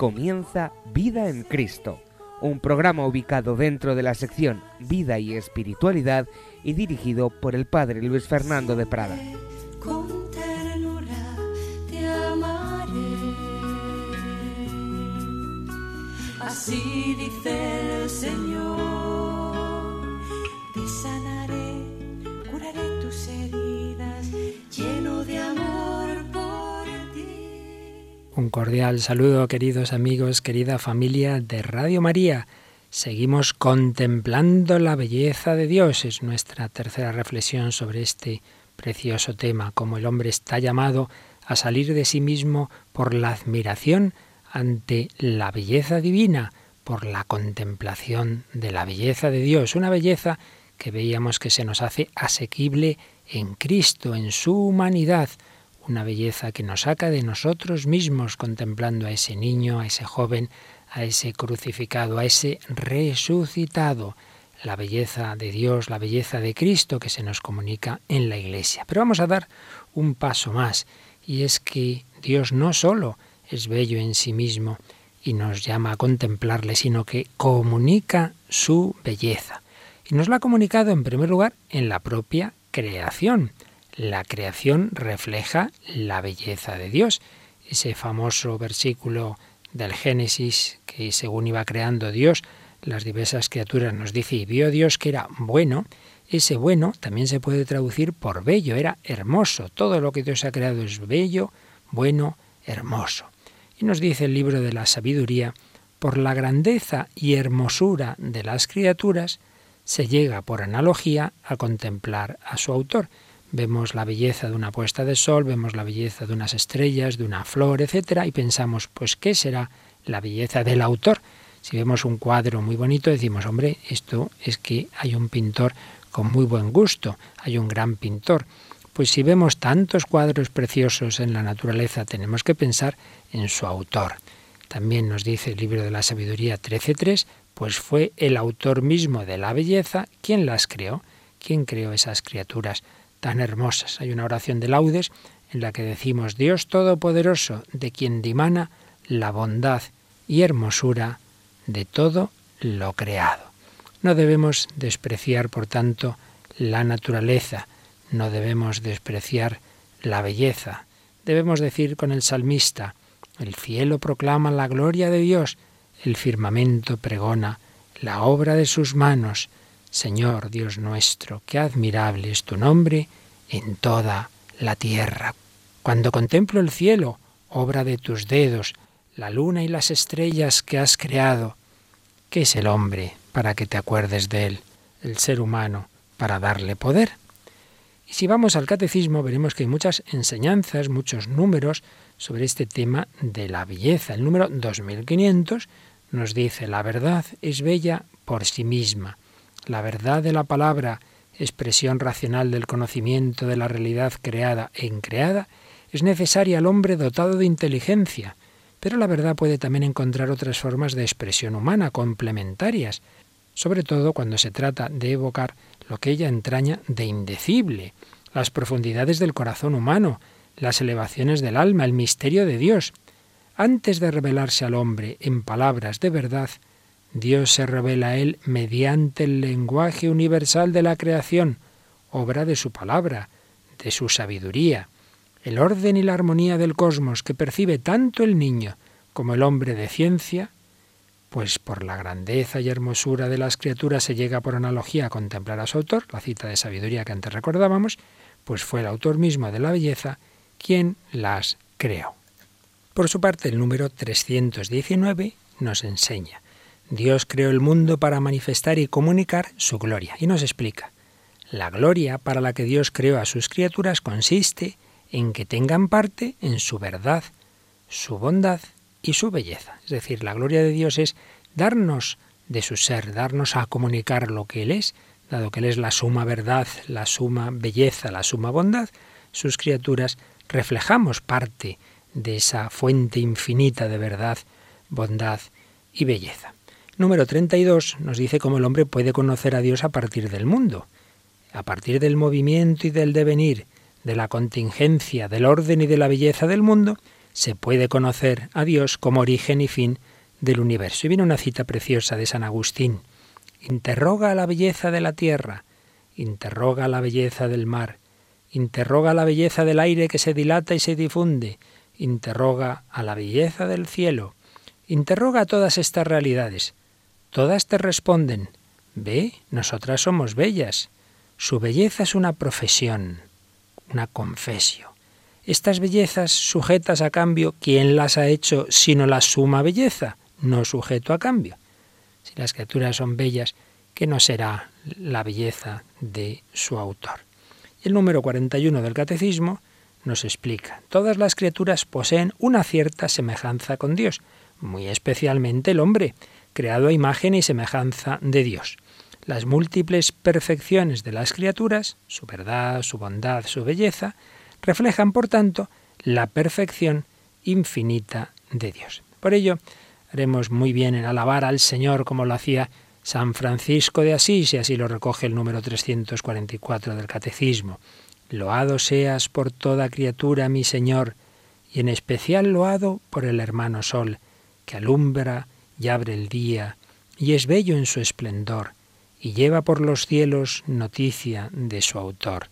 Comienza Vida en Cristo, un programa ubicado dentro de la sección Vida y Espiritualidad y dirigido por el Padre Luis Fernando de Prada. Con ternura te amaré, así dice el Señor, te sanaré, curaré tus heridas, lleno de amor por ti. Un cordial saludo, queridos amigos, querida familia de Radio María. Seguimos contemplando la belleza de Dios. Es nuestra tercera reflexión sobre este precioso tema, cómo el hombre está llamado a salir de sí mismo por la admiración ante la belleza divina, por la contemplación de la belleza de Dios, una belleza que veíamos que se nos hace asequible en Cristo, en su humanidad. Una belleza que nos saca de nosotros mismos contemplando a ese niño, a ese joven, a ese crucificado, a ese resucitado. La belleza de Dios, la belleza de Cristo que se nos comunica en la Iglesia. Pero vamos a dar un paso más, y es que Dios no solo es bello en sí mismo y nos llama a contemplarle, sino que comunica su belleza. Y nos la ha comunicado en primer lugar en la propia creación. La creación refleja la belleza de Dios. Ese famoso versículo del Génesis, que según iba creando Dios las diversas criaturas, nos dice: y vio Dios que era bueno. Ese bueno también se puede traducir por bello, era hermoso. Todo lo que Dios ha creado es bello, bueno, hermoso. Y nos dice el libro de la sabiduría: por la grandeza y hermosura de las criaturas se llega por analogía a contemplar a su autor. Vemos la belleza de una puesta de sol, vemos la belleza de unas estrellas, de una flor, etcétera, y pensamos, pues, ¿qué será la belleza del autor? Si vemos un cuadro muy bonito, decimos, hombre, esto es que hay un pintor con muy buen gusto, hay un gran pintor. Pues si vemos tantos cuadros preciosos en la naturaleza, tenemos que pensar en su autor. También nos dice el libro de la sabiduría 13.3, pues fue el autor mismo de la belleza quien las creó, quien creó esas criaturas tan hermosas. Hay una oración de laudes en la que decimos: Dios todopoderoso, de quien dimana la bondad y hermosura de todo lo creado. No debemos despreciar, por tanto, la naturaleza, no debemos despreciar la belleza. Debemos decir con el salmista: el cielo proclama la gloria de Dios, el firmamento pregona la obra de sus manos. Señor Dios nuestro, qué admirable es tu nombre en toda la tierra. Cuando contemplo el cielo, obra de tus dedos, la luna y las estrellas que has creado, ¿qué es el hombre para que te acuerdes de él, el ser humano para darle poder? Y si vamos al Catecismo, veremos que hay muchas enseñanzas, muchos números sobre este tema de la belleza. El número 2500 nos dice: la verdad es bella por sí misma. La verdad de la palabra, expresión racional del conocimiento de la realidad creada e increada, es necesaria al hombre dotado de inteligencia, pero la verdad puede también encontrar otras formas de expresión humana complementarias, sobre todo cuando se trata de evocar lo que ella entraña de indecible, las profundidades del corazón humano, las elevaciones del alma, el misterio de Dios. Antes de revelarse al hombre en palabras de verdad, Dios se revela a él mediante el lenguaje universal de la creación, obra de su palabra, de su sabiduría. El orden y la armonía del cosmos que percibe tanto el niño como el hombre de ciencia, pues por la grandeza y hermosura de las criaturas se llega por analogía a contemplar a su autor, la cita de sabiduría que antes recordábamos, pues fue el autor mismo de la belleza quien las creó. Por su parte, el número 319 nos enseña: Dios creó el mundo para manifestar y comunicar su gloria. Y nos explica: la gloria para la que Dios creó a sus criaturas consiste en que tengan parte en su verdad, su bondad y su belleza. Es decir, la gloria de Dios es darnos de su ser, darnos a comunicar lo que Él es, dado que Él es la suma verdad, la suma belleza, la suma bondad. Sus criaturas reflejamos parte de esa fuente infinita de verdad, bondad y belleza. Número 32 nos dice cómo el hombre puede conocer a Dios a partir del mundo, a partir del movimiento y del devenir, de la contingencia, del orden y de la belleza del mundo. se puede conocer a Dios como origen y fin del universo. Y viene una cita preciosa de San Agustín. Interroga la belleza de la tierra, interroga la belleza del mar, interroga la belleza del aire que se dilata y se difunde, interroga a la belleza del cielo, interroga todas estas realidades. Todas te responden, ve, nosotras somos bellas. Su belleza es una profesión, una confesio. Estas bellezas sujetas a cambio, ¿quién las ha hecho sino la suma belleza? No sujeto a cambio. Si las criaturas son bellas, ¿qué no será la belleza de su autor? El número 41 del Catecismo nos explica: todas las criaturas poseen una cierta semejanza con Dios, muy especialmente el hombre, creado a imagen y semejanza de Dios. Las múltiples perfecciones de las criaturas, su verdad, su bondad, su belleza, reflejan, por tanto, la perfección infinita de Dios. Por ello, haremos muy bien en alabar al Señor como lo hacía San Francisco de Asís, y así lo recoge el número 344 del Catecismo. Loado seas por toda criatura, mi Señor, y en especial loado por el hermano Sol, que alumbra y abre el día, y es bello en su esplendor, y lleva por los cielos noticia de su autor,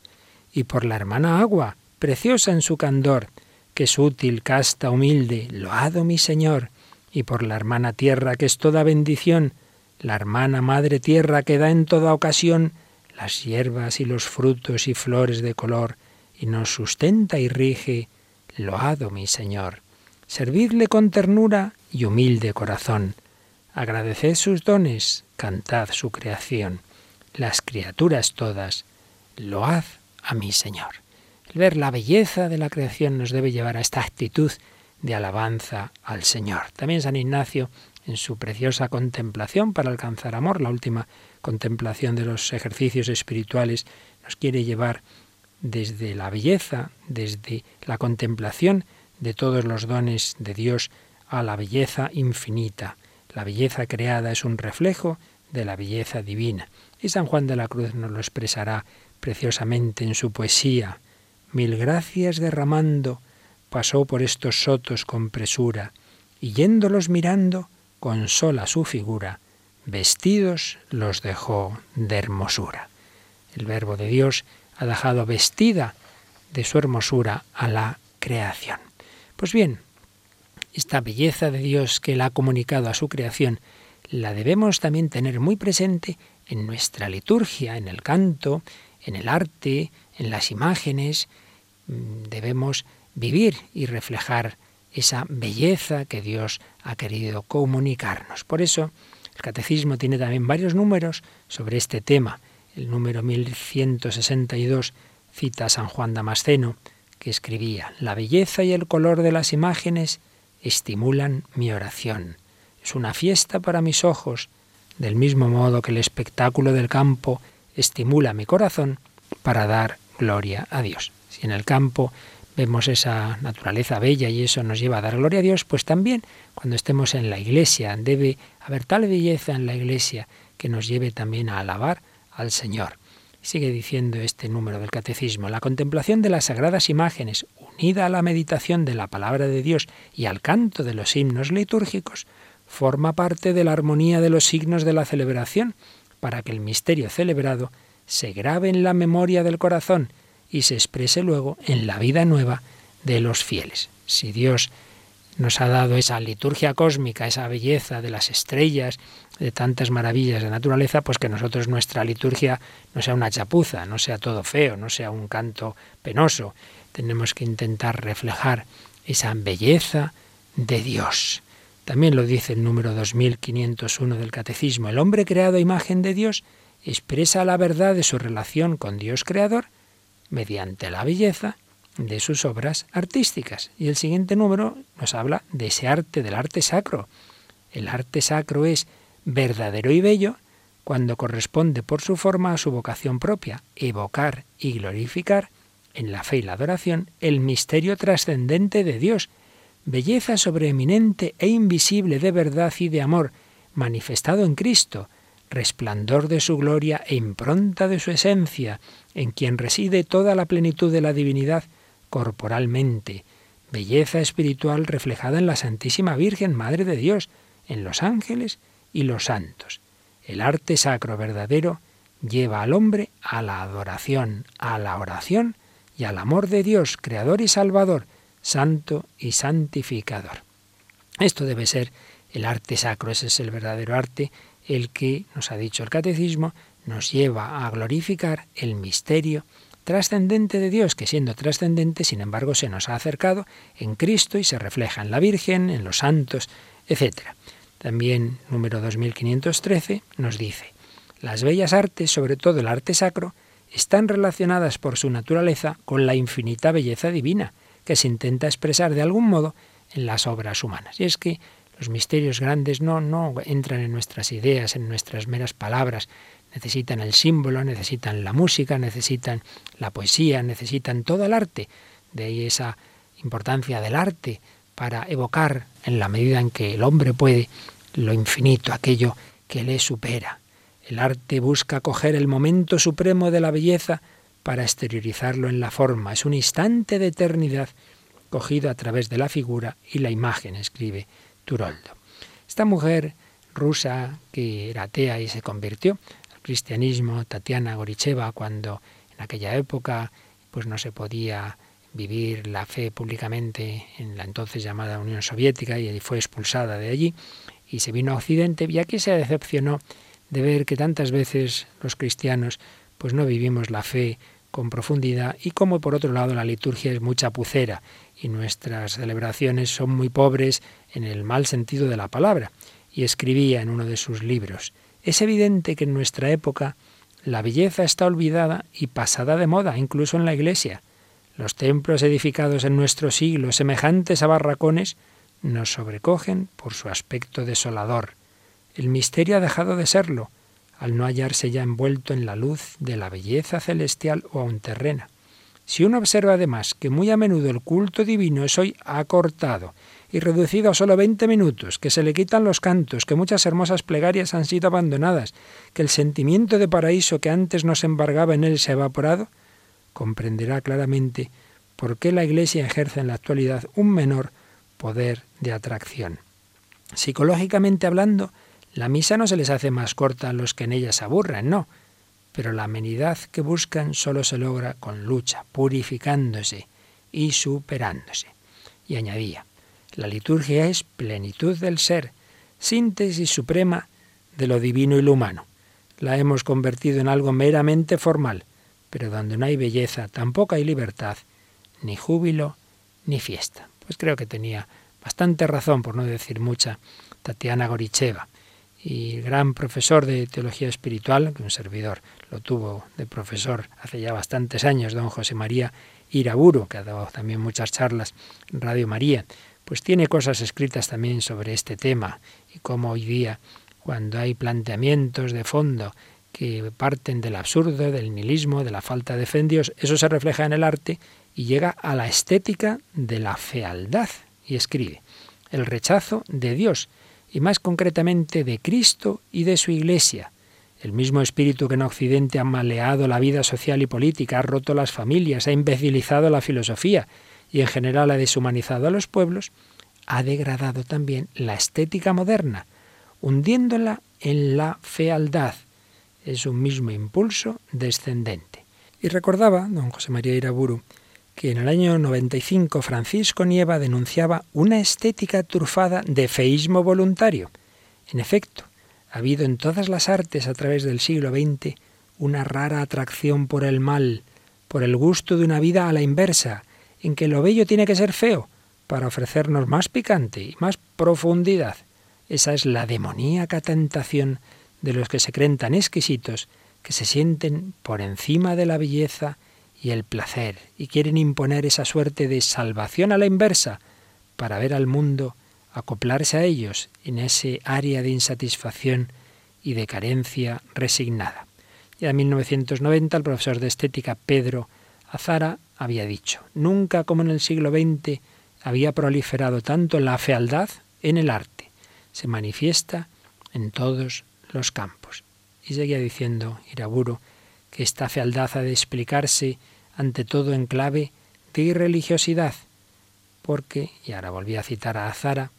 y por la hermana agua, preciosa en su candor, que es útil, casta, humilde, loado mi Señor, y por la hermana tierra, que es toda bendición, la hermana madre tierra, que da en toda ocasión las hierbas y los frutos y flores de color, y nos sustenta y rige, loado mi Señor. Servidle con ternura y humilde corazón, agradeced sus dones, cantad su creación, las criaturas todas, load a mi Señor. El ver la belleza de la creación nos debe llevar a esta actitud de alabanza al Señor. También San Ignacio, en su preciosa contemplación para alcanzar amor, la última contemplación de los ejercicios espirituales, nos quiere llevar desde la belleza, desde la contemplación de todos los dones de Dios, a la belleza infinita. La belleza creada es un reflejo de la belleza divina. Y San Juan de la Cruz nos lo expresará preciosamente en su poesía. Mil gracias derramando, pasó por estos sotos con presura, y yéndolos mirando, consola su figura, vestidos los dejó de hermosura. El Verbo de Dios ha dejado vestida de su hermosura a la creación. Pues bien, esta belleza de Dios que Él ha comunicado a su creación, la debemos también tener muy presente en nuestra liturgia, en el canto, en el arte, en las imágenes. Debemos vivir y reflejar esa belleza que Dios ha querido comunicarnos. Por eso, el Catecismo tiene también varios números sobre este tema. El número 1162 cita a San Juan Damasceno, que escribía: «La belleza y el color de las imágenes estimulan mi oración. Es una fiesta para mis ojos, del mismo modo que el espectáculo del campo estimula mi corazón para dar gloria a Dios». Si en el campo vemos esa naturaleza bella y eso nos lleva a dar gloria a Dios, pues también cuando estemos en la iglesia debe haber tal belleza en la iglesia que nos lleve también a alabar al Señor. Sigue diciendo este número del Catecismo: la contemplación de las sagradas imágenes, unida a la meditación de la palabra de Dios y al canto de los himnos litúrgicos, forma parte de la armonía de los signos de la celebración, para que el misterio celebrado se grabe en la memoria del corazón y se exprese luego en la vida nueva de los fieles. Si Dios nos ha dado esa liturgia cósmica, esa belleza de las estrellas, de tantas maravillas de naturaleza, pues que nosotros nuestra liturgia no sea una chapuza, no sea todo feo, no sea un canto penoso. Tenemos que intentar reflejar esa belleza de Dios. También lo dice el número 2501 del Catecismo: el hombre creado a imagen de Dios expresa la verdad de su relación con Dios creador mediante la belleza de sus obras artísticas. Y el siguiente número nos habla de ese arte, del arte sacro. El arte sacro es verdadero y bello cuando corresponde por su forma a su vocación propia, evocar y glorificar en la fe y la adoración el misterio trascendente de Dios, belleza sobreeminente e invisible de verdad y de amor, manifestado en Cristo, resplandor de su gloria e impronta de su esencia, en quien reside toda la plenitud de la divinidad corporalmente, belleza espiritual reflejada en la Santísima Virgen, Madre de Dios, en los ángeles y los santos. El arte sacro verdadero lleva al hombre a la adoración, a la oración y al amor de Dios, Creador y Salvador, Santo y Santificador. Esto debe ser el arte sacro, ese es el verdadero arte, el que, nos ha dicho el Catecismo, nos lleva a glorificar el misterio trascendente de Dios, que siendo trascendente, sin embargo, se nos ha acercado en Cristo y se refleja en la Virgen, en los santos, etc. También, número 2513, nos dice: las bellas artes, sobre todo el arte sacro, están relacionadas por su naturaleza con la infinita belleza divina, que se intenta expresar de algún modo en las obras humanas. Y es que los misterios grandes no entran en nuestras ideas, en nuestras meras palabras. Necesitan el símbolo, necesitan la música, necesitan la poesía, necesitan todo el arte. De ahí esa importancia del arte para evocar, en la medida en que el hombre puede, lo infinito, aquello que le supera. El arte busca coger el momento supremo de la belleza para exteriorizarlo en la forma. Es un instante de eternidad cogido a través de la figura y la imagen, escribe Turoldo. Esta mujer rusa, que era atea y se convirtió al cristianismo, Tatiana Goricheva, cuando en aquella época pues no se podía vivir la fe públicamente en la entonces llamada Unión Soviética, y fue expulsada de allí y se vino a Occidente, y aquí se decepcionó de ver que tantas veces los cristianos pues no vivimos la fe con profundidad, y como por otro lado la liturgia es muy chapucera y nuestras celebraciones son muy pobres en el mal sentido de la palabra. Y escribía en uno de sus libros: es evidente que en nuestra época la belleza está olvidada y pasada de moda, incluso en la Iglesia. Los templos edificados en nuestro siglo, semejantes a barracones, nos sobrecogen por su aspecto desolador. El misterio ha dejado de serlo, al no hallarse ya envuelto en la luz de la belleza celestial o aun terrena. Si uno observa además que muy a menudo el culto divino es hoy acortado y reducido a solo 20 minutos, que se le quitan los cantos, que muchas hermosas plegarias han sido abandonadas, que el sentimiento de paraíso que antes nos embargaba en él se ha evaporado, comprenderá claramente por qué la Iglesia ejerce en la actualidad un menor poder de atracción. Psicológicamente hablando, la misa no se les hace más corta a los que en ella se aburren, no, pero la amenidad que buscan solo se logra con lucha, purificándose y superándose. Y añadía: la liturgia es plenitud del ser, síntesis suprema de lo divino y lo humano. La hemos convertido en algo meramente formal, pero donde no hay belleza, tampoco hay libertad, ni júbilo, ni fiesta. Pues creo que tenía bastante razón, por no decir mucha, Tatiana Goricheva. Y gran profesor de teología espiritual, que un servidor lo tuvo de profesor hace ya bastantes años, don José María Iraburu, que ha dado también muchas charlas en Radio María, pues tiene cosas escritas también sobre este tema, y cómo hoy día, cuando hay planteamientos de fondo que parten del absurdo, del nihilismo, de la falta de fe en Dios, eso se refleja en el arte y llega a la estética de la fealdad. Y escribe: el rechazo de Dios, y más concretamente de Cristo y de su Iglesia. El mismo espíritu que en Occidente ha maleado la vida social y política, ha roto las familias, ha imbecilizado la filosofía y en general ha deshumanizado a los pueblos, ha degradado también la estética moderna, hundiéndola en la fealdad. Es un mismo impulso descendente. Y recordaba don José María Iraburu que en el año 95 Francisco Nieva denunciaba una estética turfada de feísmo voluntario. En efecto, ha habido en todas las artes a través del siglo XX una rara atracción por el mal, por el gusto de una vida a la inversa, en que lo bello tiene que ser feo para ofrecernos más picante y más profundidad. Esa es la demoníaca tentación de los que se creen tan exquisitos que se sienten por encima de la belleza y el placer, y quieren imponer esa suerte de salvación a la inversa para ver al mundo acoplarse a ellos en ese área de insatisfacción y de carencia resignada. Ya en 1990 el profesor de estética Pedro Azara había dicho: nunca como en el siglo XX había proliferado tanto la fealdad en el arte. Se manifiesta en todos los campos. Y seguía diciendo Iraburu que esta fealdad ha de explicarse ante todo en clave de irreligiosidad, porque, y ahora volví a citar a Azara,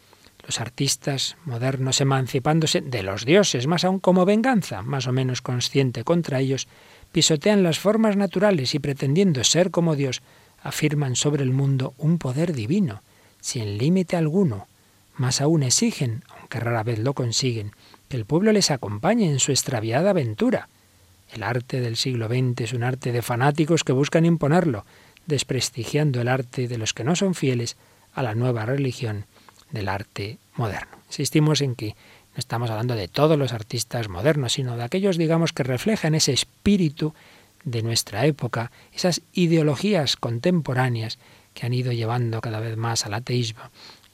los artistas modernos emancipándose de los dioses, más aún como venganza, más o menos consciente contra ellos, pisotean las formas naturales y pretendiendo ser como Dios, afirman sobre el mundo un poder divino, sin límite alguno. Más aún exigen, aunque rara vez lo consiguen, que el pueblo les acompañe en su extraviada aventura. El arte del siglo XX es un arte de fanáticos que buscan imponerlo, desprestigiando el arte de los que no son fieles a la nueva religión del arte moderno. Insistimos en que no estamos hablando de todos los artistas modernos, sino de aquellos, digamos, que reflejan ese espíritu de nuestra época, esas ideologías contemporáneas que han ido llevando cada vez más al ateísmo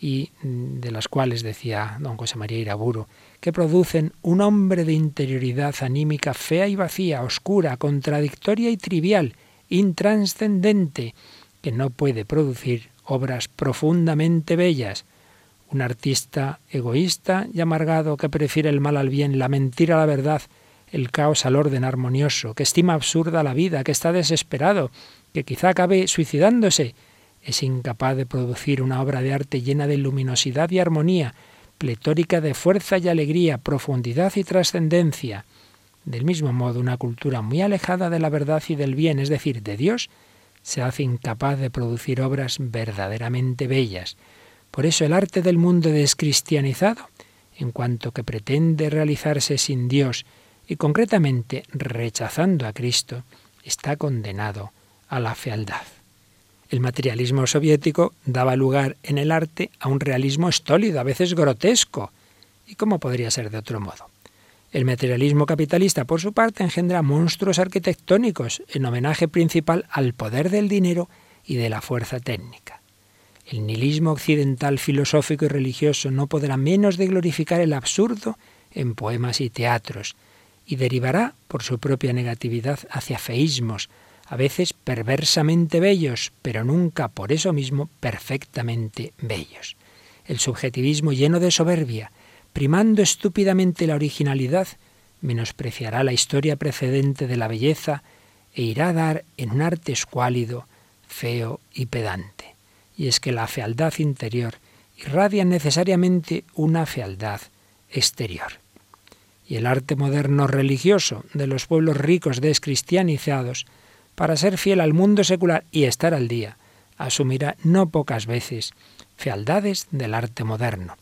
y de las cuales decía don José María Iraburu, que producen un hombre de interioridad anímica fea y vacía, oscura, contradictoria y trivial, intranscendente, que no puede producir obras profundamente bellas. Un artista egoísta y amargado que prefiere el mal al bien, la mentira a la verdad, el caos al orden armonioso, que estima absurda la vida, que está desesperado, que quizá acabe suicidándose, es incapaz de producir una obra de arte llena de luminosidad y armonía, pletórica de fuerza y alegría, profundidad y trascendencia. Del mismo modo, una cultura muy alejada de la verdad y del bien, es decir, de Dios, se hace incapaz de producir obras verdaderamente bellas. Por eso el arte del mundo descristianizado, en cuanto que pretende realizarse sin Dios y concretamente rechazando a Cristo, está condenado a la fealdad. El materialismo soviético daba lugar en el arte a un realismo estólido, a veces grotesco, y cómo podría ser de otro modo. El materialismo capitalista, por su parte, engendra monstruos arquitectónicos en homenaje principal al poder del dinero y de la fuerza técnica. El nihilismo occidental filosófico y religioso no podrá menos de glorificar el absurdo en poemas y teatros, y derivará por su propia negatividad hacia feísmos, a veces perversamente bellos, pero nunca por eso mismo perfectamente bellos. El subjetivismo lleno de soberbia, primando estúpidamente la originalidad, menospreciará la historia precedente de la belleza e irá a dar en un arte escuálido, feo y pedante. Y es que la fealdad interior irradia necesariamente una fealdad exterior. Y el arte moderno religioso de los pueblos ricos descristianizados, para ser fiel al mundo secular y estar al día, asumirá no pocas veces fealdades del arte moderno,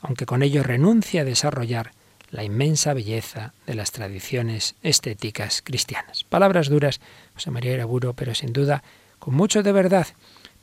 aunque con ello renuncia a desarrollar la inmensa belleza de las tradiciones estéticas cristianas. Palabras duras, José María Iraburu, pero sin duda con mucho de verdad.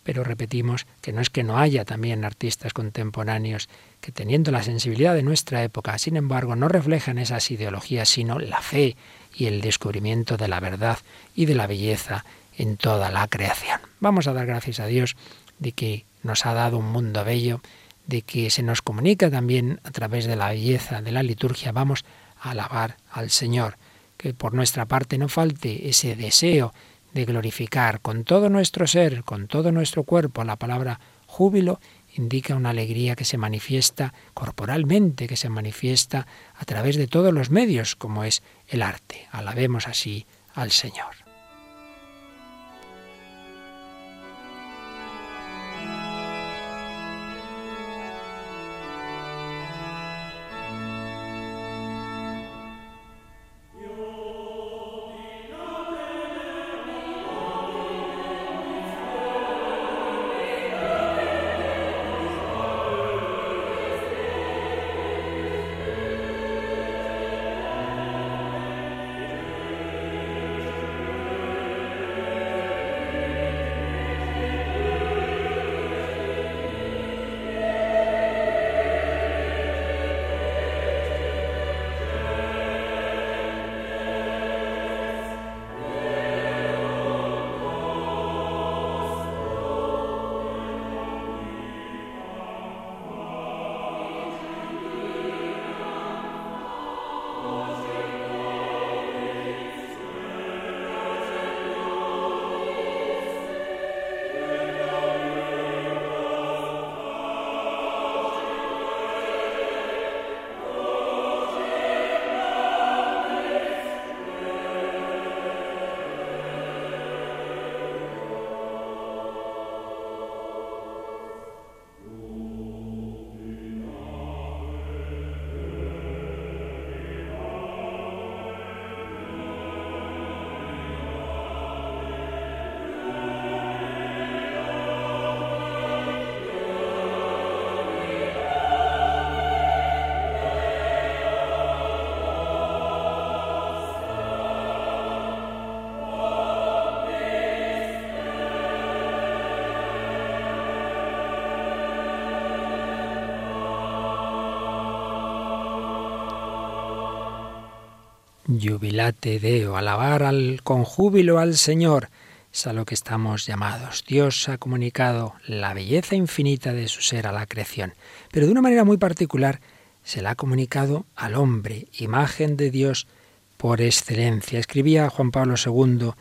Pero repetimos que no es que no haya también artistas contemporáneos que, teniendo la sensibilidad de nuestra época, sin embargo, no reflejan esas ideologías, sino la fe y el descubrimiento de la verdad y de la belleza en toda la creación. Vamos a dar gracias a Dios de que nos ha dado un mundo bello, de que se nos comunica también a través de la belleza de la liturgia. Vamos a alabar al Señor, que por nuestra parte no falte ese deseo de glorificar con todo nuestro ser, con todo nuestro cuerpo. La palabra júbilo indica una alegría que se manifiesta corporalmente, que se manifiesta a través de todos los medios, como es el arte. Alabemos así al Señor. Jubilate Deo, alabar con júbilo al Señor. Es a lo que estamos llamados. Dios ha comunicado la belleza infinita de su ser a la creación, pero de una manera muy particular se la ha comunicado al hombre, imagen de Dios por excelencia. Escribía Juan Pablo II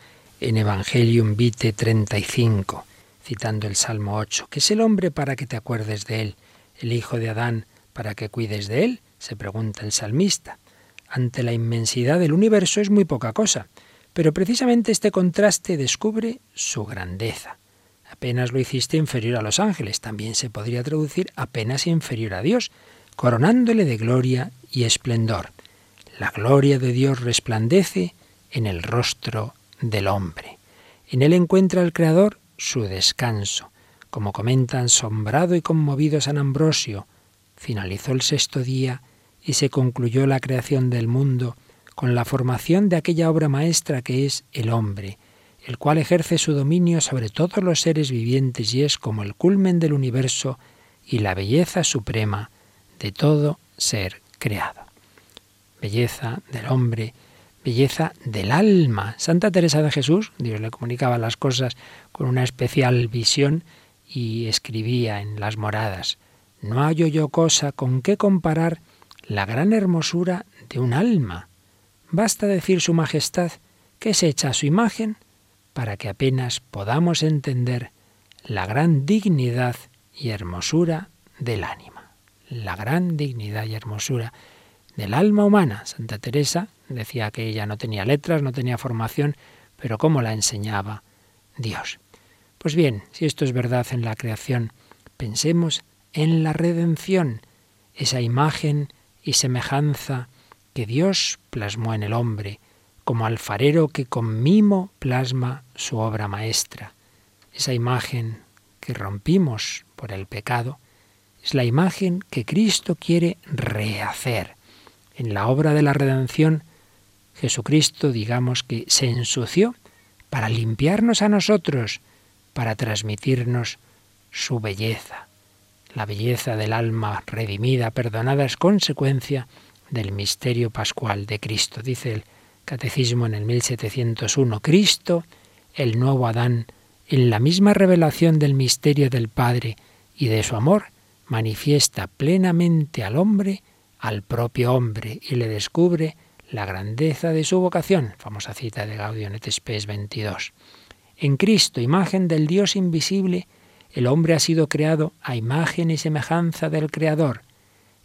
en Evangelium Vitae 35, citando el Salmo 8, que es el hombre para que te acuerdes de él, el hijo de Adán para que cuides de él, se pregunta el salmista. Ante la inmensidad del universo es muy poca cosa, pero precisamente este contraste descubre su grandeza. Apenas lo hiciste inferior a los ángeles, también se podría traducir apenas inferior a Dios, coronándole de gloria y esplendor. La gloria de Dios resplandece en el rostro del hombre. En él encuentra el Creador su descanso. Como comenta asombrado y conmovido San Ambrosio, finalizó el sexto día y se concluyó la creación del mundo con la formación de aquella obra maestra que es el hombre, el cual ejerce su dominio sobre todos los seres vivientes y es como el culmen del universo y la belleza suprema de todo ser creado. Belleza del hombre, belleza del alma. Santa Teresa de Jesús, Dios le comunicaba las cosas con una especial visión y escribía en las moradas: «No hallo yo cosa con qué comparar la gran hermosura de un alma. Basta decir su majestad que es hecha a su imagen para que apenas podamos entender la gran dignidad y hermosura del ánima». La gran dignidad y hermosura del alma humana. Santa Teresa decía que ella no tenía letras, no tenía formación, pero cómo la enseñaba Dios. Pues bien, si esto es verdad en la creación, pensemos en la redención, esa imagen y semejanza que Dios plasmó en el hombre, como alfarero que con mimo plasma su obra maestra. Esa imagen que rompimos por el pecado es la imagen que Cristo quiere rehacer. En la obra de la redención, Jesucristo, digamos que se ensució para limpiarnos a nosotros, para transmitirnos su belleza. La belleza del alma redimida, perdonada, es consecuencia del misterio pascual de Cristo. Dice el Catecismo en el 1701, Cristo, el nuevo Adán, en la misma revelación del misterio del Padre y de su amor, manifiesta plenamente al hombre, al propio hombre, y le descubre la grandeza de su vocación. Famosa cita de Gaudium et Spes 22. En Cristo, imagen del Dios invisible, el hombre ha sido creado a imagen y semejanza del Creador.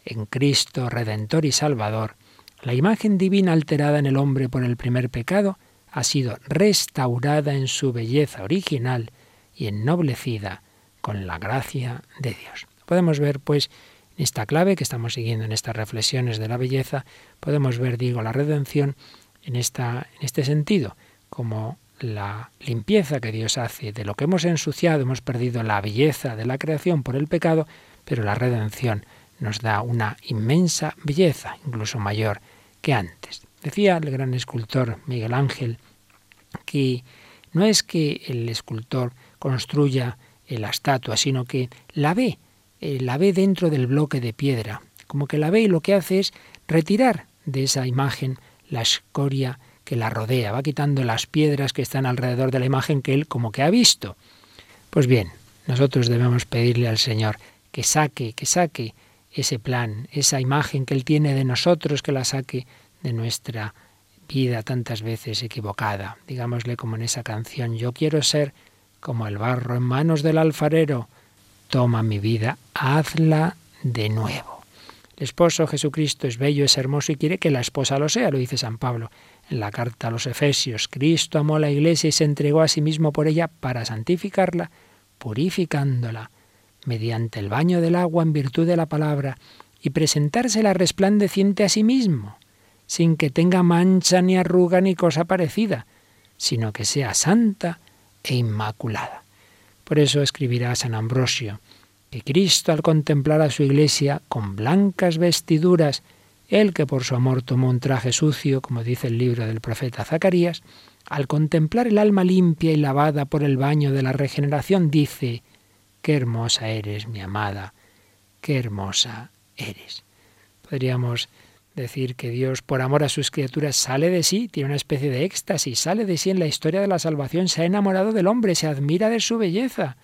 En Cristo, Redentor y Salvador, la imagen divina alterada en el hombre por el primer pecado ha sido restaurada en su belleza original y ennoblecida con la gracia de Dios. Podemos ver, pues, en esta clave que estamos siguiendo en estas reflexiones de la belleza, podemos ver, digo, la redención en este sentido, como la limpieza que Dios hace de lo que hemos ensuciado. Hemos perdido la belleza de la creación por el pecado, pero la redención nos da una inmensa belleza, incluso mayor que antes. Decía el gran escultor Miguel Ángel que no es que el escultor construya la estatua, sino que la ve dentro del bloque de piedra, como que la ve y lo que hace es retirar de esa imagen la escoria que la rodea, va quitando las piedras que están alrededor de la imagen que él como que ha visto. Pues bien, nosotros debemos pedirle al Señor que saque ese plan, esa imagen que él tiene de nosotros, que la saque de nuestra vida tantas veces equivocada. Digámosle como en esa canción: yo quiero ser como el barro en manos del alfarero, toma mi vida, hazla de nuevo. El esposo Jesucristo es bello, es hermoso y quiere que la esposa lo sea, lo dice San Pablo en la carta a los Efesios. Cristo amó la Iglesia y se entregó a sí mismo por ella para santificarla, purificándola mediante el baño del agua en virtud de la palabra y presentársela resplandeciente a sí mismo, sin que tenga mancha ni arruga ni cosa parecida, sino que sea santa e inmaculada. Por eso escribirá San Ambrosio que Cristo, al contemplar a su Iglesia con blancas vestiduras, el que por su amor tomó un traje sucio, como dice el libro del profeta Zacarías, al contemplar el alma limpia y lavada por el baño de la regeneración, dice: «Qué hermosa eres, mi amada, qué hermosa eres». Podríamos decir que Dios, por amor a sus criaturas, sale de sí, tiene una especie de éxtasis, sale de sí en la historia de la salvación, se ha enamorado del hombre, se admira de su belleza.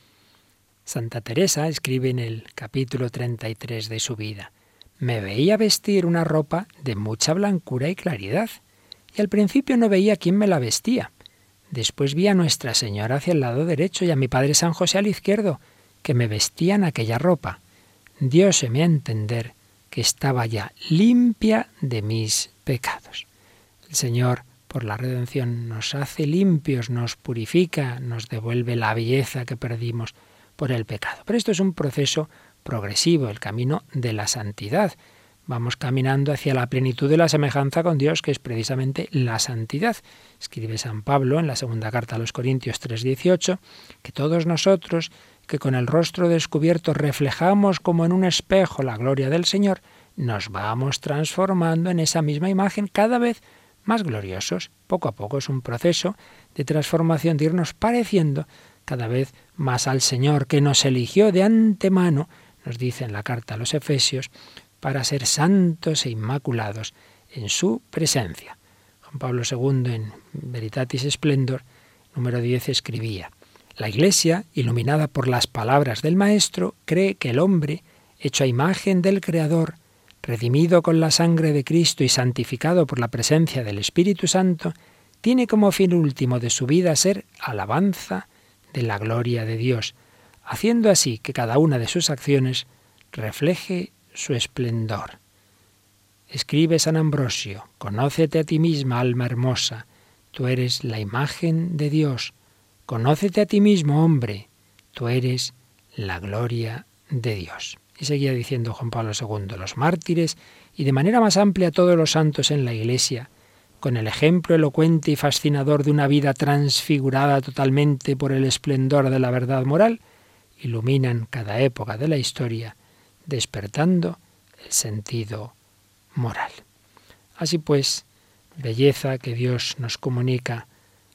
Santa Teresa escribe en el capítulo 33 de su vida: «Me veía vestir una ropa de mucha blancura y claridad, y al principio no veía quién me la vestía. Después vi a Nuestra Señora hacia el lado derecho y a mi padre San José al izquierdo, que me vestían aquella ropa. Dióseme a entender que estaba ya limpia de mis pecados». El Señor, por la redención, nos hace limpios, nos purifica, nos devuelve la belleza que perdimos por el pecado. Pero esto es un proceso progresivo, el camino de la santidad. Vamos caminando hacia la plenitud de la semejanza con Dios, que es precisamente la santidad. Escribe San Pablo en la segunda carta a los Corintios 3:18, que todos nosotros, que con el rostro descubierto reflejamos como en un espejo la gloria del Señor, nos vamos transformando en esa misma imagen cada vez más gloriosos. Poco a poco es un proceso de transformación, de irnos pareciendo cada vez más al Señor, que nos eligió de antemano, nos dice en la carta a los Efesios, para ser santos e inmaculados en su presencia. Juan Pablo II, en Veritatis Splendor, número 10, escribía: «La Iglesia, iluminada por las palabras del Maestro, cree que el hombre, hecho a imagen del Creador, redimido con la sangre de Cristo y santificado por la presencia del Espíritu Santo, tiene como fin último de su vida ser alabanza de la gloria de Dios, haciendo así que cada una de sus acciones refleje su esplendor». Escribe San Ambrosio: «Conócete a ti misma, alma hermosa, tú eres la imagen de Dios. Conócete a ti mismo, hombre, tú eres la gloria de Dios». Y seguía diciendo Juan Pablo II: «Los mártires, y de manera más amplia todos los santos en la Iglesia, con el ejemplo elocuente y fascinador de una vida transfigurada totalmente por el esplendor de la verdad moral, iluminan cada época de la historia, despertando el sentido moral». Así pues, belleza que Dios nos comunica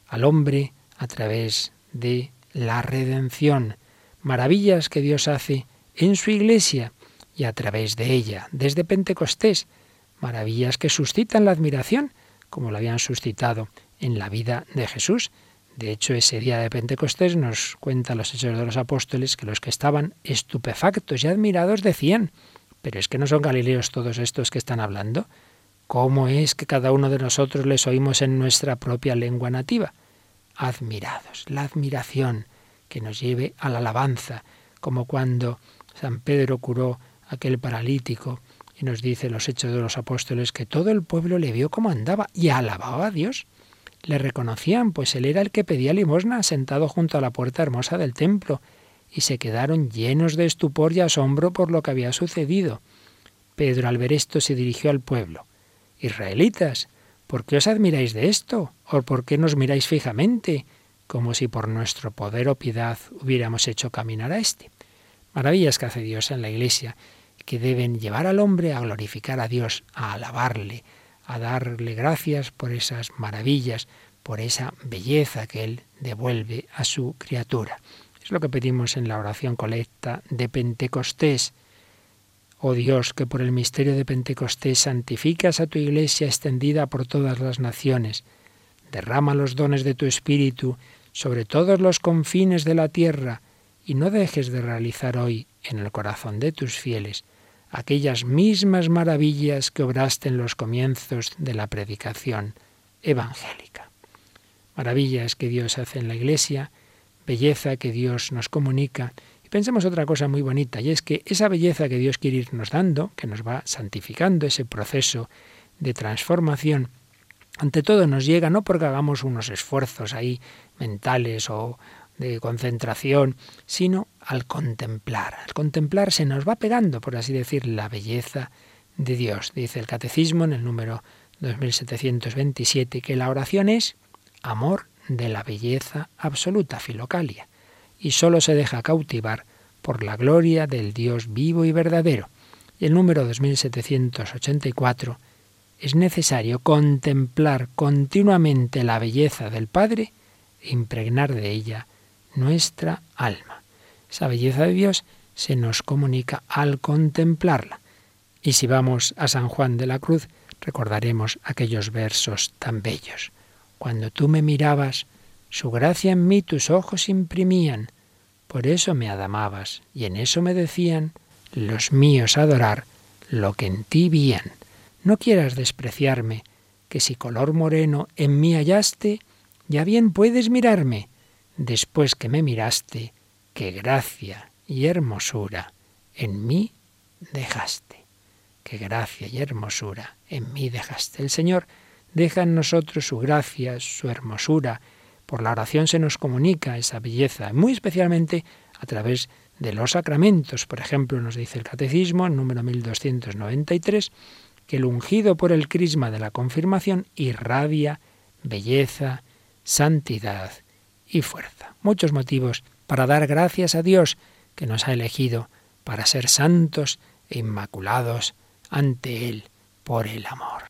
al hombre a través de la redención, maravillas que Dios hace en su Iglesia y a través de ella, desde Pentecostés, maravillas que suscitan la admiración, como lo habían suscitado en la vida de Jesús. De hecho, ese día de Pentecostés nos cuentan los Hechos de los Apóstoles que los que estaban estupefactos y admirados decían: «Pero es que no son galileos todos estos que están hablando. ¿Cómo es que cada uno de nosotros les oímos en nuestra propia lengua nativa?». Admirados, la admiración que nos lleve a la alabanza, como cuando San Pedro curó a aquel paralítico y nos dice los Hechos de los Apóstoles que todo el pueblo le vio cómo andaba y alababa a Dios. Le reconocían, pues él era el que pedía limosna sentado junto a la puerta hermosa del templo, y se quedaron llenos de estupor y asombro por lo que había sucedido. Pedro, al ver esto, se dirigió al pueblo: «Israelitas, ¿por qué os admiráis de esto? ¿O por qué nos miráis fijamente, como si por nuestro poder o piedad hubiéramos hecho caminar a éste?». Maravillas que hace Dios en la Iglesia, que deben llevar al hombre a glorificar a Dios, a alabarle, a darle gracias por esas maravillas, por esa belleza que Él devuelve a su criatura. Es lo que pedimos en la oración colecta de Pentecostés. Oh Dios, que por el misterio de Pentecostés santificas a tu Iglesia extendida por todas las naciones, derrama los dones de tu Espíritu sobre todos los confines de la tierra y no dejes de realizar hoy en el corazón de tus fieles aquellas mismas maravillas que obraste en los comienzos de la predicación evangélica. Maravillas que Dios hace en la Iglesia, belleza que Dios nos comunica. Y pensemos otra cosa muy bonita, y es que esa belleza que Dios quiere irnos dando, que nos va santificando, ese proceso de transformación, ante todo nos llega no porque hagamos unos esfuerzos ahí mentales o de concentración, sino al contemplar. Al contemplar se nos va pegando, por así decir, la belleza de Dios. Dice el Catecismo en el número 2727 que la oración es amor de la belleza absoluta, filocalia, y solo se deja cautivar por la gloria del Dios vivo y verdadero. Y el número 2784: es necesario contemplar continuamente la belleza del Padre e impregnar de ella nuestra alma. Esa belleza de Dios se nos comunica al contemplarla. Y si vamos a San Juan de la Cruz, recordaremos aquellos versos tan bellos. Cuando tú me mirabas, su gracia en mí tus ojos imprimían, por eso me adamabas, y en eso me decían los míos adorar lo que en ti vían. No quieras despreciarme, que si color moreno en mí hallaste, ya bien puedes mirarme, después que me miraste, que gracia y hermosura en mí dejaste. Que gracia y hermosura en mí dejaste. El Señor deja en nosotros su gracia, su hermosura. Por la oración se nos comunica esa belleza, muy especialmente a través de los sacramentos. Por ejemplo, nos dice el Catecismo, número 1293, que el ungido por el crisma de la confirmación irradia belleza, santidad y fuerza. Muchos motivos para dar gracias a Dios que nos ha elegido para ser santos e inmaculados ante Él por el amor.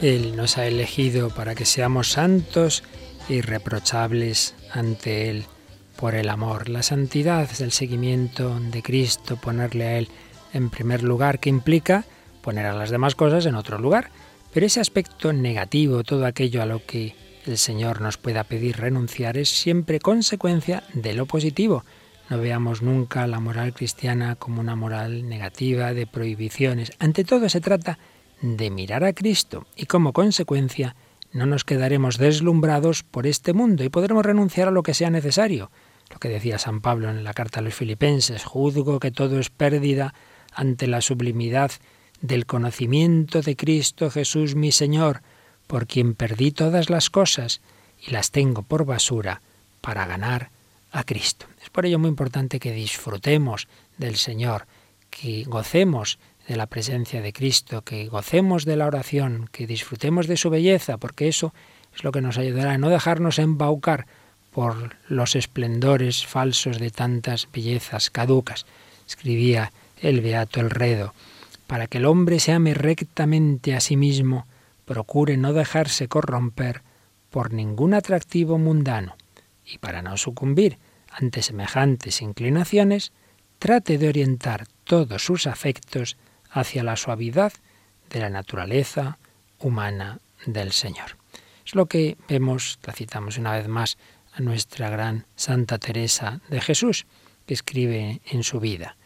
Él nos ha elegido para que seamos santos e irreprochables ante Él por el amor. La santidad es el seguimiento de Cristo, ponerle a Él en primer lugar, que implica poner a las demás cosas en otro lugar. Pero ese aspecto negativo, todo aquello a lo que el Señor nos pueda pedir renunciar, es siempre consecuencia de lo positivo. No veamos nunca la moral cristiana como una moral negativa de prohibiciones. Ante todo se trata de mirar a Cristo y como consecuencia no nos quedaremos deslumbrados por este mundo y podremos renunciar a lo que sea necesario. Lo que decía San Pablo en la carta a los Filipenses: juzgo que todo es pérdida ante la sublimidad del conocimiento de Cristo Jesús mi Señor, por quien perdí todas las cosas y las tengo por basura para ganar a Cristo. Es por ello muy importante que disfrutemos del Señor, que gocemos de la presencia de Cristo, que gocemos de la oración, que disfrutemos de su belleza, porque eso es lo que nos ayudará a no dejarnos embaucar por los esplendores falsos de tantas bellezas caducas. Escribía el Beato Elredo: para que el hombre se ame rectamente a sí mismo, procure no dejarse corromper por ningún atractivo mundano, y para no sucumbir ante semejantes inclinaciones, trate de orientar todos sus afectos hacia la suavidad de la naturaleza humana del Señor. Es lo que vemos, la citamos una vez más, a nuestra gran Santa Teresa de Jesús, que escribe en su vida: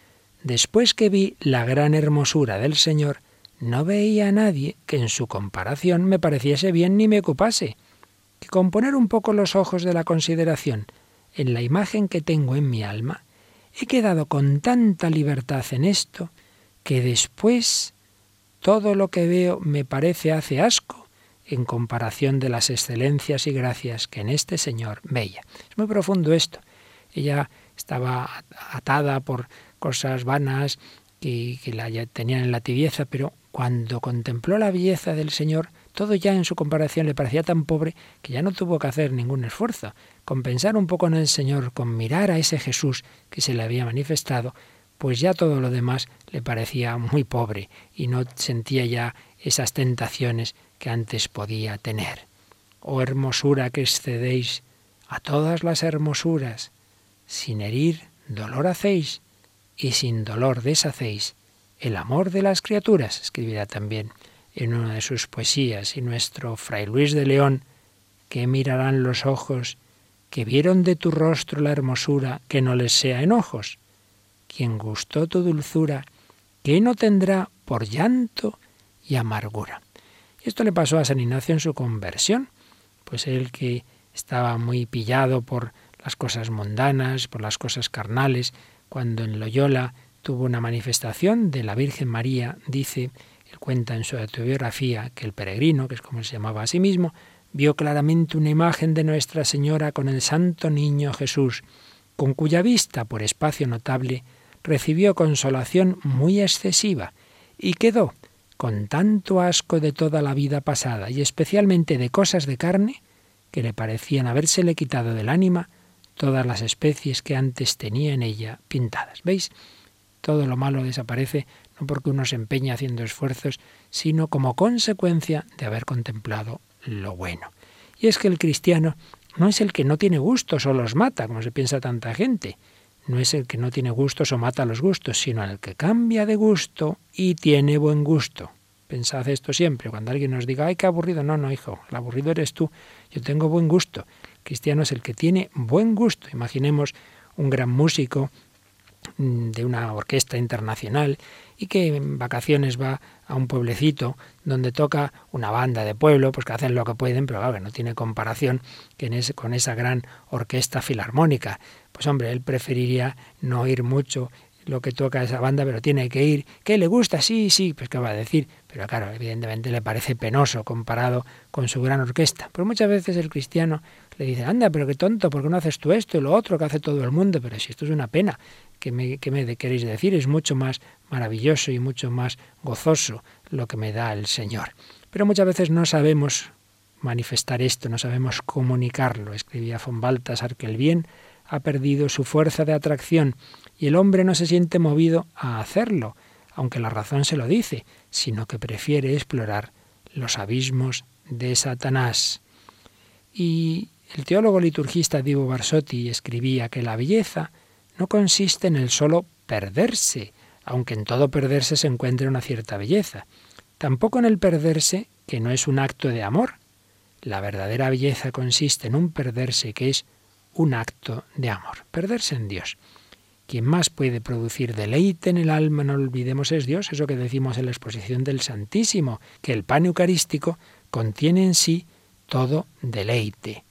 después que vi la gran hermosura del Señor, no veía a nadie que en su comparación me pareciese bien ni me ocupase, que con poner un poco los ojos de la consideración en la imagen que tengo en mi alma, he quedado con tanta libertad en esto que después todo lo que veo me parece hace asco en comparación de las excelencias y gracias que en este Señor veía. Es muy profundo esto. Ella estaba atada por cosas vanas que la tenían en la tibieza, pero cuando contempló la belleza del Señor Todo ya en su comparación le parecía tan pobre que ya no tuvo que hacer ningún esfuerzo. Compensar un poco en el Señor con mirar a ese Jesús que se le había manifestado, pues ya todo lo demás le parecía muy pobre y no sentía ya esas tentaciones que antes podía tener. Oh hermosura que excedéis a todas las hermosuras, sin herir dolor hacéis y sin dolor deshacéis el amor de las criaturas, escribirá también en una de sus poesías, y nuestro Fray Luis de León, que mirarán los ojos que vieron de tu rostro la hermosura, que no les sea enojos. Quien gustó tu dulzura, que no tendrá por llanto y amargura. Esto le pasó a San Ignacio en su conversión, pues él que estaba muy pillado por las cosas mundanas, por las cosas carnales, cuando en Loyola tuvo una manifestación de la Virgen María, dice, él cuenta en su autobiografía que el peregrino, que es como se llamaba a sí mismo, vio claramente una imagen de Nuestra Señora con el Santo Niño Jesús, con cuya vista, por espacio notable, recibió consolación muy excesiva y quedó con tanto asco de toda la vida pasada y especialmente de cosas de carne que le parecían habérsele quitado del ánima todas las especies que antes tenía en ella pintadas. ¿Veis? Todo lo malo desaparece no porque uno se empeña haciendo esfuerzos, sino como consecuencia de haber contemplado lo bueno. Y es que el cristiano no es el que no tiene gustos o los mata, como se piensa tanta gente. No es el que no tiene gustos o mata los gustos, sino el que cambia de gusto y tiene buen gusto. Pensad esto siempre. Cuando alguien nos diga, ¡ay, qué aburrido! No, hijo, el aburrido eres tú. Yo tengo buen gusto. El cristiano es el que tiene buen gusto. Imaginemos un gran músico de una orquesta internacional y que en vacaciones va a un pueblecito donde toca una banda de pueblo, pues que hacen lo que pueden, pero claro, no tiene comparación con esa gran orquesta filarmónica. Pues hombre, él preferiría no ir mucho lo que toca esa banda, pero tiene que ir. ¿Qué le gusta? Sí, pues qué va a decir. Pero claro, evidentemente le parece penoso comparado con su gran orquesta. Pero muchas veces el cristiano le dice, anda, pero qué tonto, ¿por qué no haces tú esto y lo otro que hace todo el mundo? Pero si esto es una pena, ¿qué me queréis decir? Es mucho más maravilloso y mucho más gozoso lo que me da el Señor. Pero muchas veces no sabemos manifestar esto, no sabemos comunicarlo. Escribía Von Baltasar que el bien ha perdido su fuerza de atracción y el hombre no se siente movido a hacerlo, aunque la razón se lo dice, sino que prefiere explorar los abismos de Satanás. Y el teólogo liturgista Divo Barsotti escribía que la belleza no consiste en el solo perderse, aunque en todo perderse se encuentre una cierta belleza. Tampoco en el perderse, que no es un acto de amor. La verdadera belleza consiste en un perderse que es un acto de amor. Perderse en Dios. Quien más puede producir deleite en el alma, no olvidemos, es Dios. Eso que decimos en la exposición del Santísimo, que el pan eucarístico contiene en sí todo deleite.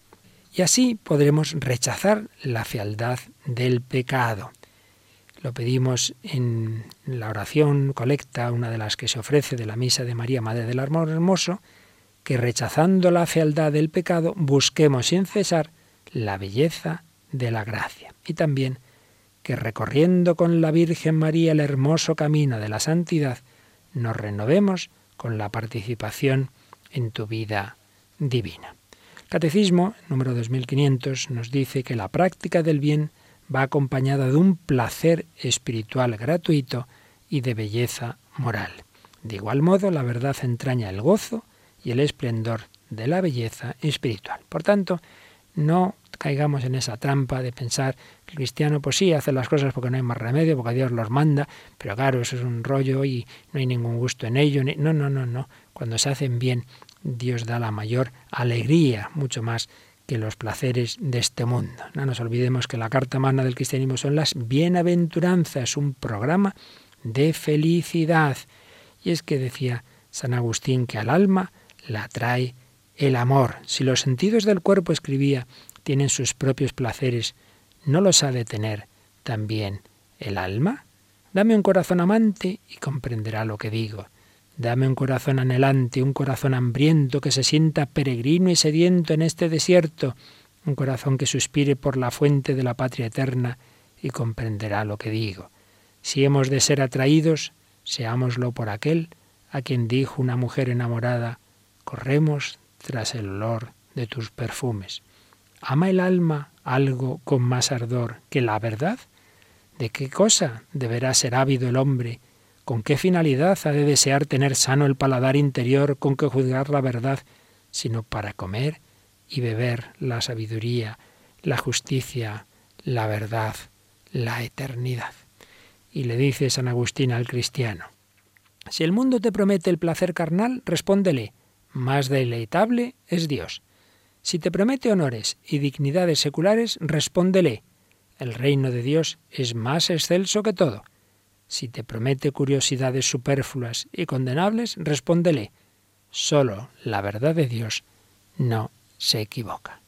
Y así podremos rechazar la fealdad del pecado. Lo pedimos en la oración colecta, una de las que se ofrece de la misa de María, Madre del Amor Hermoso, que rechazando la fealdad del pecado busquemos sin cesar la belleza de la gracia. Y también que recorriendo con la Virgen María el hermoso camino de la santidad, nos renovemos con la participación en tu vida divina. Catecismo, número 2500, nos dice que la práctica del bien va acompañada de un placer espiritual gratuito y de belleza moral. De igual modo, la verdad entraña el gozo y el esplendor de la belleza espiritual. Por tanto, no caigamos en esa trampa de pensar que el cristiano, pues sí, hace las cosas porque no hay más remedio, porque Dios los manda, pero claro, eso es un rollo y no hay ningún gusto en ello. No. Cuando se hacen bien, Dios da la mayor alegría, mucho más que los placeres de este mundo. No nos olvidemos que la carta magna del cristianismo son las bienaventuranzas, un programa de felicidad. Y es que decía San Agustín que al alma la atrae el amor. Si los sentidos del cuerpo, escribía, tienen sus propios placeres, ¿no los ha de tener también el alma? Dame un corazón amante y comprenderá lo que digo. Dame un corazón anhelante, un corazón hambriento que se sienta peregrino y sediento en este desierto, un corazón que suspire por la fuente de la patria eterna y comprenderá lo que digo. Si hemos de ser atraídos, seámoslo por aquel a quien dijo una mujer enamorada, corremos tras el olor de tus perfumes. ¿Ama el alma algo con más ardor que la verdad? ¿De qué cosa deberá ser ávido el hombre? ¿Con qué finalidad ha de desear tener sano el paladar interior con que juzgar la verdad, sino para comer y beber la sabiduría, la justicia, la verdad, la eternidad? Y le dice San Agustín al cristiano: si el mundo te promete el placer carnal, respóndele, más deleitable es Dios. Si te promete honores y dignidades seculares, respóndele, el reino de Dios es más excelso que todo. Si te promete curiosidades superfluas y condenables, respóndele, solo la verdad de Dios no se equivoca.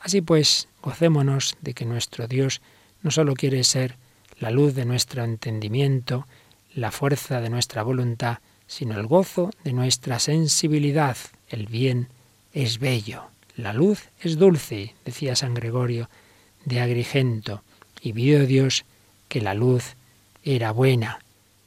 Así pues, gocémonos de que nuestro Dios no solo quiere ser la luz de nuestro entendimiento, la fuerza de nuestra voluntad, sino el gozo de nuestra sensibilidad. El bien es bello, la luz es dulce, decía San Gregorio de Agrigento, y vio Dios que la luz era buena.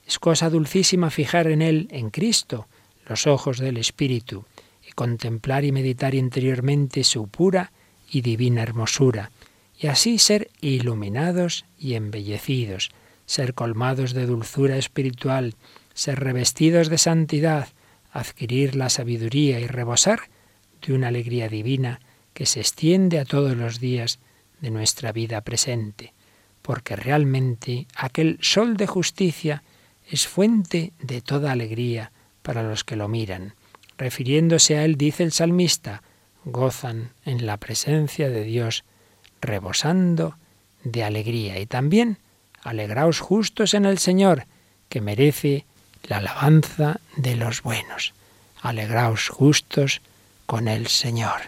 Es cosa dulcísima fijar en él, en Cristo, los ojos del Espíritu, y contemplar y meditar interiormente su pura y divina hermosura, y así ser iluminados y embellecidos, ser colmados de dulzura espiritual, ser revestidos de santidad, adquirir la sabiduría y rebosar de una alegría divina que se extiende a todos los días de nuestra vida presente, porque realmente aquel sol de justicia es fuente de toda alegría para los que lo miran. Refiriéndose a él, dice el salmista, gozan en la presencia de Dios, rebosando de alegría. Y también, alegraos justos en el Señor, que merece la alabanza de los buenos. Alegraos justos con el Señor.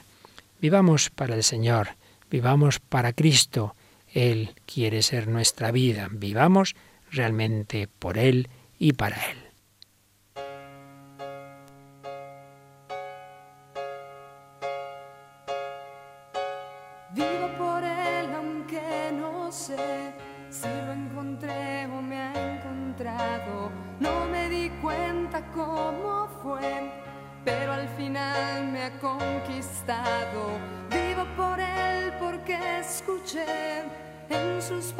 Vivamos para el Señor, vivamos para Cristo. Él quiere ser nuestra vida. Vivamos realmente por Él y para Él. Sus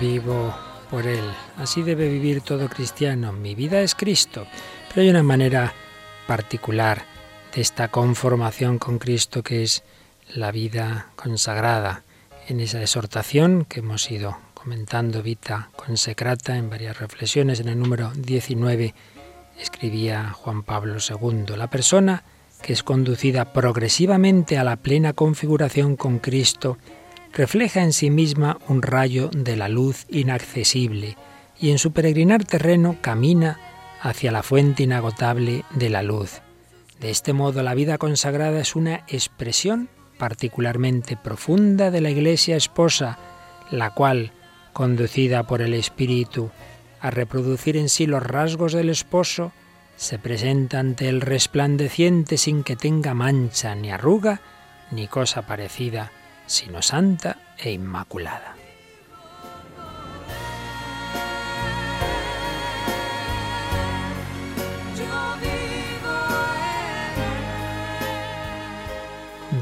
Vivo por Él. Así debe vivir todo cristiano. Mi vida es Cristo. Pero hay una manera particular de esta conformación con Cristo, que es la vida consagrada. En esa exhortación que hemos ido comentando, Vita Consecrata, en varias reflexiones, en el número 19, escribía Juan Pablo II: la persona que es conducida progresivamente a la plena configuración con Cristo refleja en sí misma un rayo de la luz inaccesible y en su peregrinar terreno camina hacia la fuente inagotable de la luz. De este modo, la vida consagrada es una expresión particularmente profunda de la Iglesia esposa, la cual, conducida por el Espíritu a reproducir en sí los rasgos del esposo, se presenta ante él resplandeciente sin que tenga mancha, ni arruga, ni cosa parecida, sino santa e inmaculada.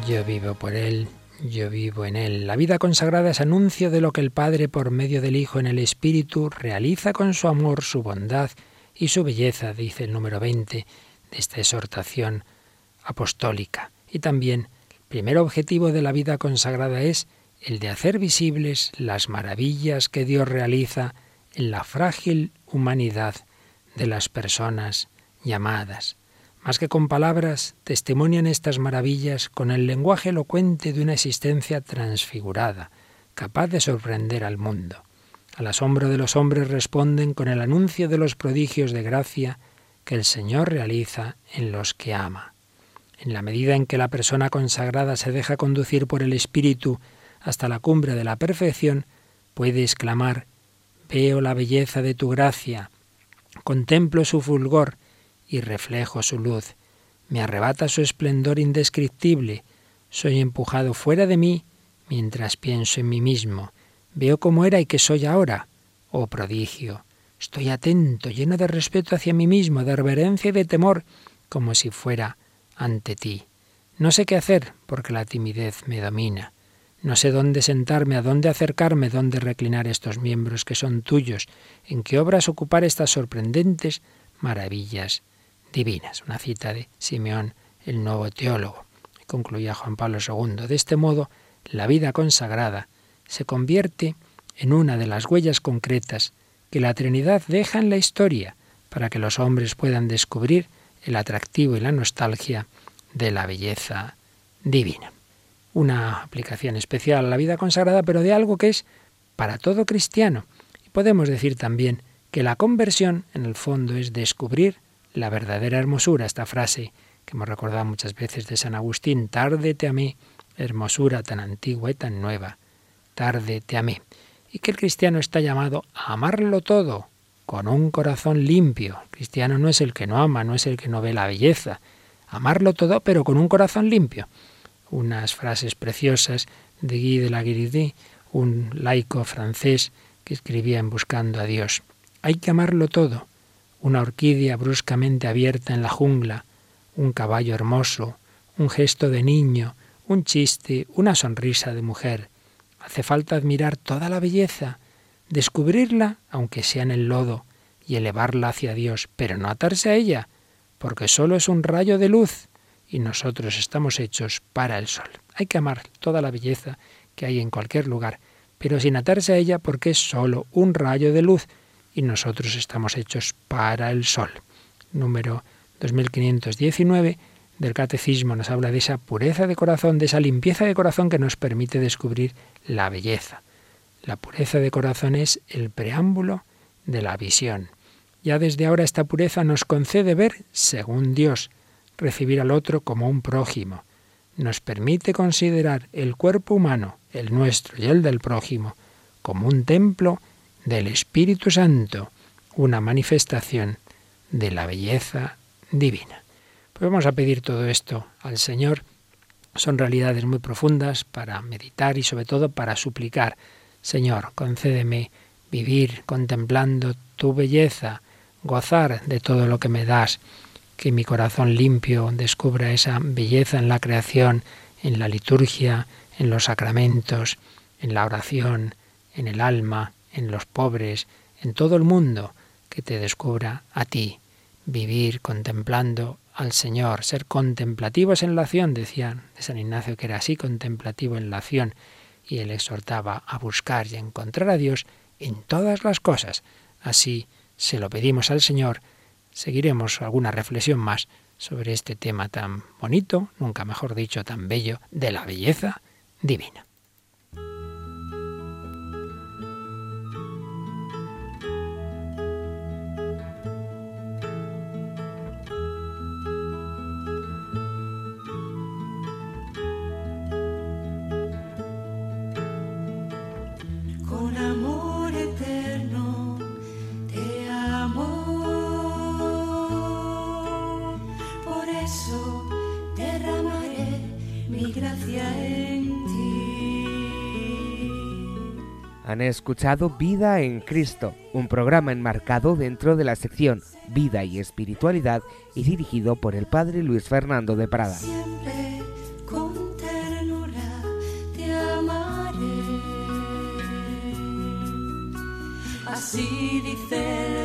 Yo vivo por Él, yo vivo en Él. La vida consagrada es anuncio de lo que el Padre, por medio del Hijo en el Espíritu, realiza con su amor, su bondad y su belleza, dice el número 20 de esta exhortación apostólica. Y también primer objetivo de la vida consagrada es el de hacer visibles las maravillas que Dios realiza en la frágil humanidad de las personas llamadas. Más que con palabras, testimonian estas maravillas con el lenguaje elocuente de una existencia transfigurada, capaz de sorprender al mundo. Al asombro de los hombres responden con el anuncio de los prodigios de gracia que el Señor realiza en los que ama. En la medida en que la persona consagrada se deja conducir por el Espíritu hasta la cumbre de la perfección, puede exclamar: «Veo la belleza de tu gracia, contemplo su fulgor y reflejo su luz, me arrebata su esplendor indescriptible, soy empujado fuera de mí mientras pienso en mí mismo, veo cómo era y qué soy ahora, oh prodigio, estoy atento, lleno de respeto hacia mí mismo, de reverencia y de temor, como si fuera ante ti. No sé qué hacer porque la timidez me domina. No sé dónde sentarme, a dónde acercarme, dónde reclinar estos miembros que son tuyos, en qué obras ocupar estas sorprendentes maravillas divinas». Una cita de Simeón, el nuevo teólogo. Concluía Juan Pablo II: de este modo, la vida consagrada se convierte en una de las huellas concretas que la Trinidad deja en la historia para que los hombres puedan descubrir el atractivo y la nostalgia de la belleza divina. Una aplicación especial a la vida consagrada, pero de algo que es para todo cristiano. Y podemos decir también que la conversión, en el fondo, es descubrir la verdadera hermosura. Esta frase que hemos recordado muchas veces de San Agustín: tárdete a mí, hermosura tan antigua y tan nueva, tárdete a mí. Y que el cristiano está llamado a amarlo todo, con un corazón limpio. El cristiano no es el que no ama, no es el que no ve la belleza. Amarlo todo, pero con un corazón limpio. Unas frases preciosas de Guy de la Guéridie, un laico francés que escribía en Buscando a Dios: hay que amarlo todo. Una orquídea bruscamente abierta en la jungla, un caballo hermoso, un gesto de niño, un chiste, una sonrisa de mujer. Hace falta admirar toda la belleza, descubrirla, aunque sea en el lodo, y elevarla hacia Dios, pero no atarse a ella, porque solo es un rayo de luz y nosotros estamos hechos para el sol. Hay que amar toda la belleza que hay en cualquier lugar, pero sin atarse a ella, porque es solo un rayo de luz y nosotros estamos hechos para el sol. Número 2519 del Catecismo nos habla de esa pureza de corazón, de esa limpieza de corazón que nos permite descubrir la belleza. La pureza de corazón es el preámbulo de la visión. Ya desde ahora esta pureza nos concede ver según Dios, recibir al otro como un prójimo. Nos permite considerar el cuerpo humano, el nuestro y el del prójimo, como un templo del Espíritu Santo, una manifestación de la belleza divina. Pues vamos a pedir todo esto al Señor. Son realidades muy profundas para meditar y sobre todo para suplicar. Señor, concédeme vivir contemplando tu belleza, gozar de todo lo que me das, que mi corazón limpio descubra esa belleza en la creación, en la liturgia, en los sacramentos, en la oración, en el alma, en los pobres, en todo el mundo, que te descubra a ti. Vivir contemplando al Señor, ser contemplativos en la acción, decía San Ignacio que era así, contemplativo en la acción, y él exhortaba a buscar y a encontrar a Dios en todas las cosas. Así se lo pedimos al Señor. Seguiremos alguna reflexión más sobre este tema tan bonito, nunca mejor dicho, tan bello, de la belleza divina. Han escuchado Vida en Cristo, un programa enmarcado dentro de la sección Vida y Espiritualidad y dirigido por el Padre Luis Fernando de Prada. Siempre con ternura te amaré, así dice.